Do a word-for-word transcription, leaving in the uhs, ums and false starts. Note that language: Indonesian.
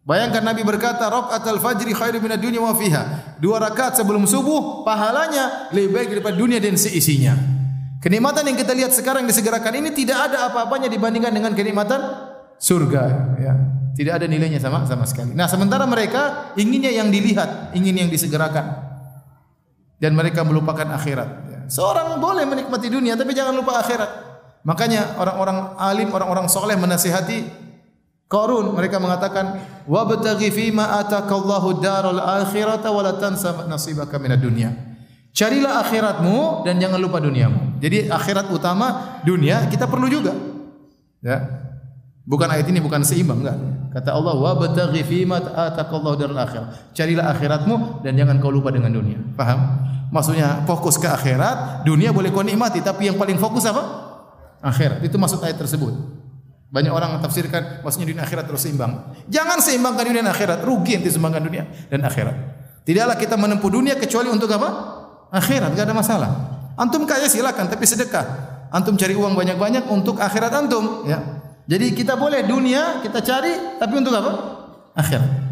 Bayangkan Nabi berkata, rakaatul fajri khairu minad dunya wa fiha. Dua rakaat sebelum subuh pahalanya lebih baik daripada dunia dan seisinya. Kenikmatan yang kita lihat sekarang disegerakan ini tidak ada apa-apanya dibandingkan dengan kenikmatan surga, ya. Tidak ada nilainya sama sama sekali. Nah, sementara mereka inginnya yang dilihat, ingin yang disegerakan. Dan mereka melupakan akhirat, ya. Seorang boleh menikmati dunia tapi jangan lupa akhirat. Makanya orang-orang alim, orang-orang soleh menasihati Qarun, mereka mengatakan wabtaghi fima atakallahu daral akhirata wa la tansa nasibaka minad dunya. Carilah akhiratmu dan jangan lupa duniamu. Jadi akhirat utama, dunia kita perlu juga. Ya. Bukan ayat ini bukan seimbang, enggak. Kata Allah wabtaghi fima atakallahu daral akhirah. Carilah akhiratmu dan jangan kau lupa dengan dunia. Paham? Maksudnya fokus ke akhirat, dunia boleh kau nikmati tapi yang paling fokus apa? Akhirat. Itu maksud ayat tersebut. Banyak orang mentafsirkan maksudnya dunia akhirat terus seimbang. Jangan seimbangkan dunia dan akhirat, rugi nanti seimbangkan dunia dan akhirat. Tidaklah kita menempuh dunia kecuali untuk apa? Akhirat, enggak ada masalah. Antum kaya silakan, tapi sedekah. Antum cari uang banyak-banyak untuk akhirat antum, ya. Jadi kita boleh dunia kita cari tapi untuk apa? Akhirat.